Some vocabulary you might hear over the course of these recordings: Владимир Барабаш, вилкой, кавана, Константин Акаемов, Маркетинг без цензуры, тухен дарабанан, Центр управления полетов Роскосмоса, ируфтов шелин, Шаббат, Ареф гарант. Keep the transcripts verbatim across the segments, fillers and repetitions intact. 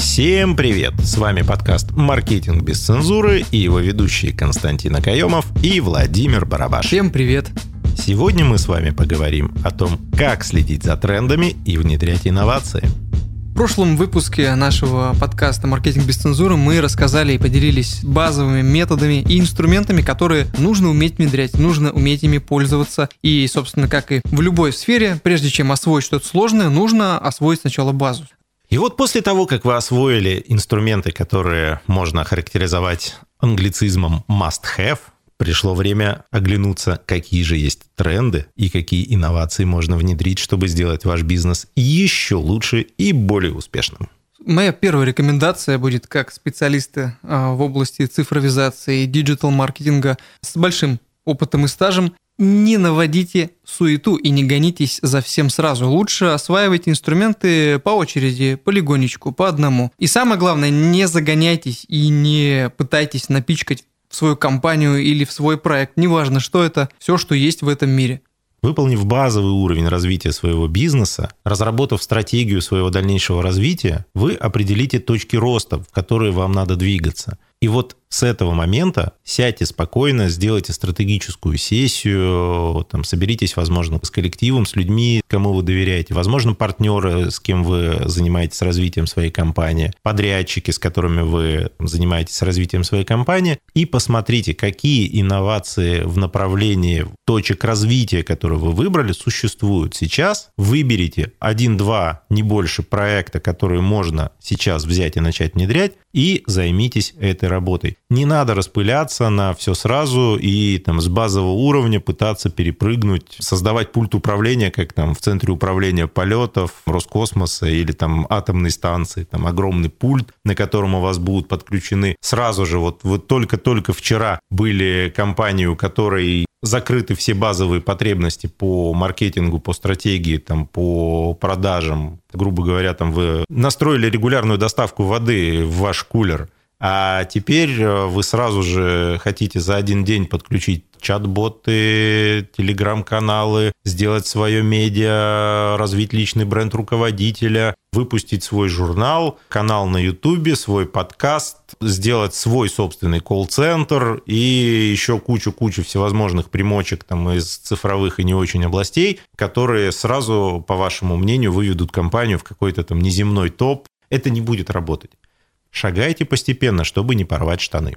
Всем привет! С вами подкаст «Маркетинг без цензуры» и его ведущие Константин Акаемов и Владимир Барабаш. Всем привет! Сегодня мы с вами поговорим о том, как следить за трендами и внедрять инновации. В прошлом выпуске нашего подкаста «Маркетинг без цензуры» мы рассказали и поделились базовыми методами и инструментами, которые нужно уметь внедрять, нужно уметь ими пользоваться. И, собственно, как и в любой сфере, прежде чем освоить что-то сложное, нужно освоить сначала базу. И вот после того, как вы освоили инструменты, которые можно охарактеризовать англицизмом must-have, пришло время оглянуться, какие же есть тренды и какие инновации можно внедрить, чтобы сделать ваш бизнес еще лучше и более успешным. Моя первая рекомендация будет как специалиста в области цифровизации и диджитал-маркетинга с большим опытом и стажем. Не наводите суету и не гонитесь за всем сразу. Лучше осваивайте инструменты по очереди, полигонечку, по одному. И самое главное, не загоняйтесь и не пытайтесь напичкать в свою компанию или в свой проект. Неважно, что это, все, что есть в этом мире. Выполнив базовый уровень развития своего бизнеса, разработав стратегию своего дальнейшего развития, вы определите точки роста, в которые вам надо двигаться. И вот с этого момента сядьте спокойно, сделайте стратегическую сессию, там, соберитесь, возможно, с коллективом, с людьми, кому вы доверяете, возможно, партнеры, с кем вы занимаетесь развитием своей компании, подрядчики, с которыми вы занимаетесь развитием своей компании, и посмотрите, какие инновации в направлении точек развития, которые вы выбрали, существуют сейчас. Выберите один-два, не больше, проекта, которые можно сейчас взять и начать внедрять, и займитесь этой работой. Не надо распыляться на все сразу и там, с базового уровня пытаться перепрыгнуть, создавать пульт управления, как там в Центре управления полетов Роскосмоса или там атомной станции, там огромный пульт, на котором у вас будут подключены сразу же. Вот вы только-только вчера были компании, у которой закрыты все базовые потребности по маркетингу, по стратегии, там, по продажам. Грубо говоря, там вы настроили регулярную доставку воды в ваш кулер, а теперь вы сразу же хотите за один день подключить чат-боты, телеграм-каналы, сделать свое медиа, развить личный бренд руководителя, выпустить свой журнал, канал на Ютубе, свой подкаст, сделать свой собственный колл-центр и еще кучу-кучу всевозможных примочек там, из цифровых и не очень областей, которые сразу, по вашему мнению, выведут компанию в какой-то там неземной топ. Это не будет работать. Шагайте постепенно, чтобы не порвать штаны.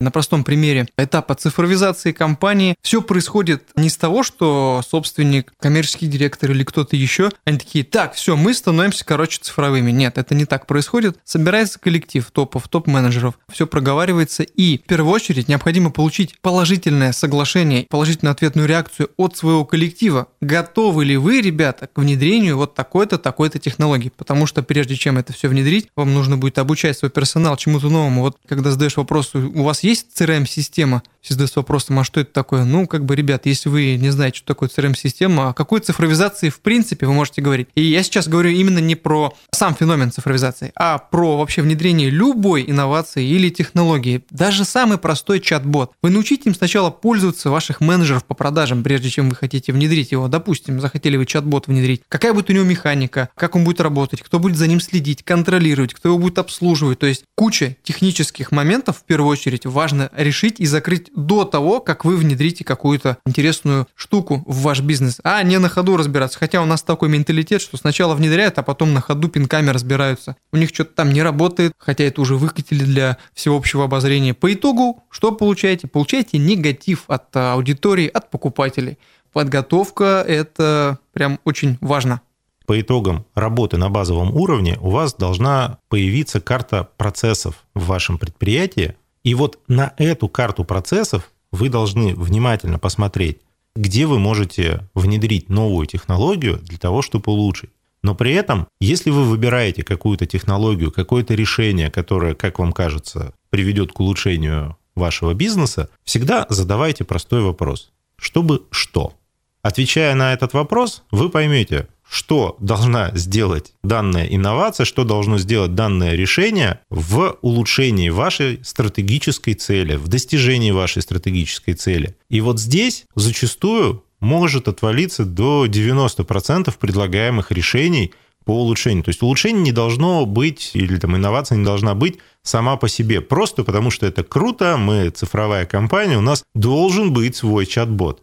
На простом примере этапа цифровизации компании все происходит не с того, что собственник, коммерческий директор или кто-то еще, они такие, так, все, мы становимся, короче, цифровыми. Нет, это не так происходит. Собирается коллектив топов, топ-менеджеров, все проговаривается, и в первую очередь необходимо получить положительное соглашение, положительную ответную реакцию от своего коллектива. Готовы ли вы, ребята, к внедрению вот такой-то, такой-то технологии? Потому что прежде чем это все внедрить, вам нужно будет обучать свой персонал чему-то новому. Вот когда задаешь вопрос, у вас есть си ар эм-система? Все задаются вопросом, а что это такое? Ну, как бы, ребят, если вы не знаете, что такое си ар эм-система, о какой цифровизации в принципе вы можете говорить? И я сейчас говорю именно не про сам феномен цифровизации, а про вообще внедрение любой инновации или технологии. Даже самый простой чат-бот. Вы научите им сначала пользоваться ваших менеджеров по продажам, прежде чем вы хотите внедрить его. Допустим, захотели вы чат-бот внедрить. Какая будет у него механика? Как он будет работать? Кто будет за ним следить, контролировать? Кто его будет обслуживать? То есть куча технических моментов, в первую очередь, важно решить и закрыть до того, как вы внедрите какую-то интересную штуку в ваш бизнес, а не на ходу разбираться. Хотя у нас такой менталитет, что сначала внедряют, а потом на ходу пинками разбираются. У них что-то там не работает, хотя это уже выкатили для всеобщего обозрения. По итогу что получаете? Получаете негатив от аудитории, от покупателей. Подготовка – это прям очень важно. По итогам работы на базовом уровне у вас должна появиться карта процессов в вашем предприятии. И вот на эту карту процессов вы должны внимательно посмотреть, где вы можете внедрить новую технологию для того, чтобы улучшить. Но при этом, если вы выбираете какую-то технологию, какое-то решение, которое, как вам кажется, приведет к улучшению вашего бизнеса, всегда задавайте простой вопрос. Чтобы что? Отвечая на этот вопрос, вы поймете, что должна сделать данная инновация, что должно сделать данное решение в улучшении вашей стратегической цели, в достижении вашей стратегической цели. И вот здесь зачастую может отвалиться до девяноста процентов предлагаемых решений, по улучшению. То есть улучшение не должно быть, или там инновация не должна быть сама по себе. Просто потому, что это круто, мы цифровая компания, у нас должен быть свой чат-бот.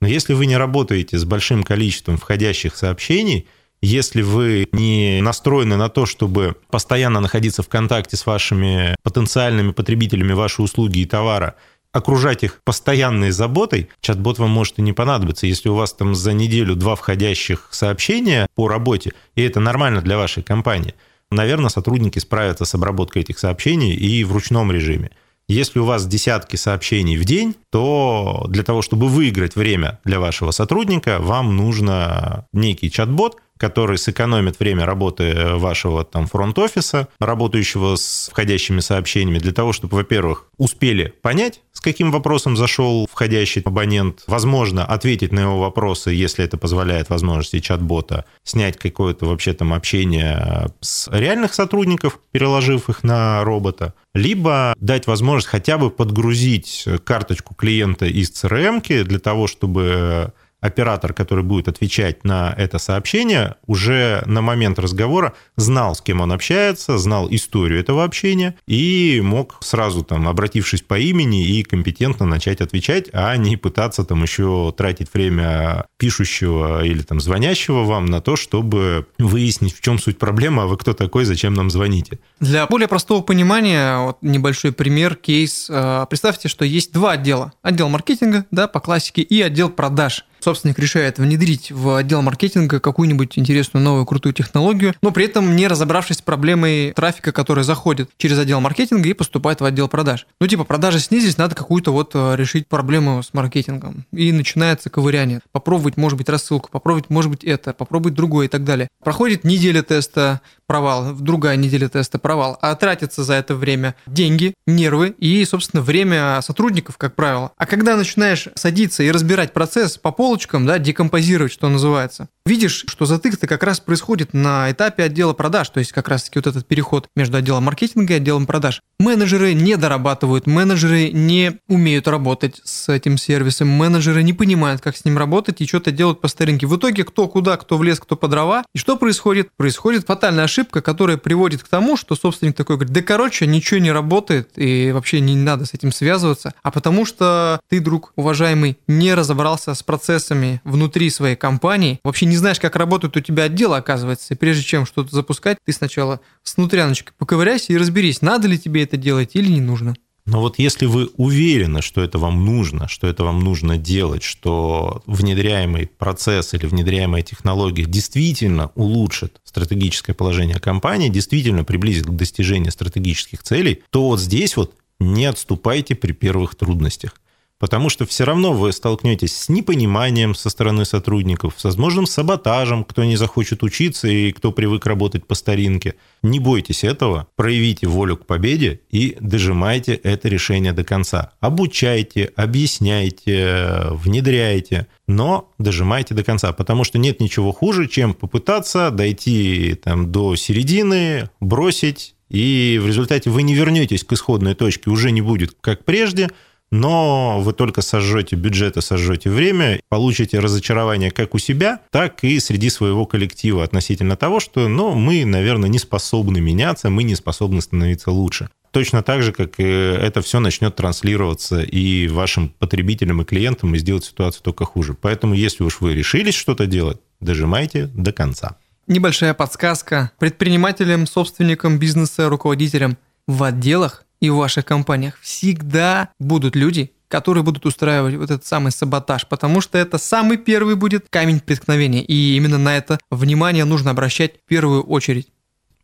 Но если вы не работаете с большим количеством входящих сообщений, если вы не настроены на то, чтобы постоянно находиться в контакте с вашими потенциальными потребителями вашей услуги и товара, окружать их постоянной заботой, чат-бот вам может и не понадобиться. Если у вас там за неделю два входящих сообщения по работе, и это нормально для вашей компании, наверное, сотрудники справятся с обработкой этих сообщений и в ручном режиме. Если у вас десятки сообщений в день, то для того, чтобы выиграть время для вашего сотрудника, вам нужно некий чат-бот, который сэкономит время работы вашего там фронт-офиса, работающего с входящими сообщениями, для того, чтобы, во-первых, успели понять, с каким вопросом зашел входящий абонент, возможно, ответить на его вопросы, если это позволяет возможности чат-бота, снять какое-то вообще там общение с реальных сотрудников, переложив их на робота, либо дать возможность хотя бы подгрузить карточку клиента из си ар эм-ки для того, чтобы оператор, который будет отвечать на это сообщение, уже на момент разговора знал, с кем он общается, знал историю этого общения и мог сразу, там, обратившись по имени, и компетентно начать отвечать, а не пытаться там еще тратить время пишущего или там звонящего вам на то, чтобы выяснить, в чем суть проблемы, а вы кто такой, зачем нам звоните. Для более простого понимания, вот небольшой пример, кейс. Представьте, что есть два отдела. Отдел маркетинга, да, по классике, и отдел продаж. Собственник решает внедрить в отдел маркетинга какую-нибудь интересную, новую, крутую технологию, но при этом не разобравшись с проблемой трафика, который заходит через отдел маркетинга и поступает в отдел продаж. Ну, типа, продажи снизились, надо какую-то вот решить проблему с маркетингом. И начинается ковыряние. Попробовать, может быть, рассылку, попробовать, может быть, это, попробовать другое и так далее. Проходит неделя теста, провал, другая неделя теста, провал. А тратится за это время деньги, нервы и, собственно, время сотрудников, как правило. А когда начинаешь садиться и разбирать процесс по полу, полочкам, да, декомпозировать, что называется. Видишь, что затык-то как раз происходит на этапе отдела продаж, то есть как раз-таки вот этот переход между отделом маркетинга и отделом продаж. Менеджеры не дорабатывают, менеджеры не умеют работать с этим сервисом, менеджеры не понимают, как с ним работать и что-то делают по старинке. В итоге кто куда, кто в лес, кто по дрова. И что происходит? Происходит фатальная ошибка, которая приводит к тому, что собственник такой говорит, да короче, ничего не работает и вообще не надо с этим связываться, а потому что ты, друг уважаемый, не разобрался с процессом внутри своей компании, вообще не знаешь, как работают у тебя отделы, оказывается, и прежде чем что-то запускать, ты сначала с внутряночкой поковыряйся и разберись, надо ли тебе это делать или не нужно. Но вот если вы уверены, что это вам нужно, что это вам нужно делать, что внедряемый процесс или внедряемая технология действительно улучшит стратегическое положение компании, действительно приблизит к достижению стратегических целей, то вот здесь вот не отступайте при первых трудностях. Потому что все равно вы столкнетесь с непониманием со стороны сотрудников, с возможным саботажем, кто не захочет учиться и кто привык работать по старинке. Не бойтесь этого, проявите волю к победе и дожимайте это решение до конца. Обучайте, объясняйте, внедряйте, но дожимайте до конца, потому что нет ничего хуже, чем попытаться дойти там, до середины, бросить, и в результате вы не вернетесь к исходной точке, уже не будет как прежде, но вы только сожжете бюджеты, сожжете время, получите разочарование как у себя, так и среди своего коллектива относительно того, что ну, мы, наверное, не способны меняться, мы не способны становиться лучше. Точно так же, как это все начнет транслироваться и вашим потребителям, и клиентам, и сделать ситуацию только хуже. Поэтому, если уж вы решились что-то делать, дожимайте до конца. Небольшая подсказка предпринимателям, собственникам бизнеса, руководителям в отделах. И в ваших компаниях всегда будут люди, которые будут устраивать вот этот самый саботаж, потому что это самый первый будет камень преткновения, и именно на это внимание нужно обращать в первую очередь.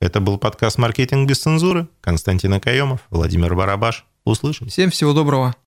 Это был подкаст «Маркетинг без цензуры». Константин Акаемов, Владимир Барабаш. Услышим. Всем всего доброго.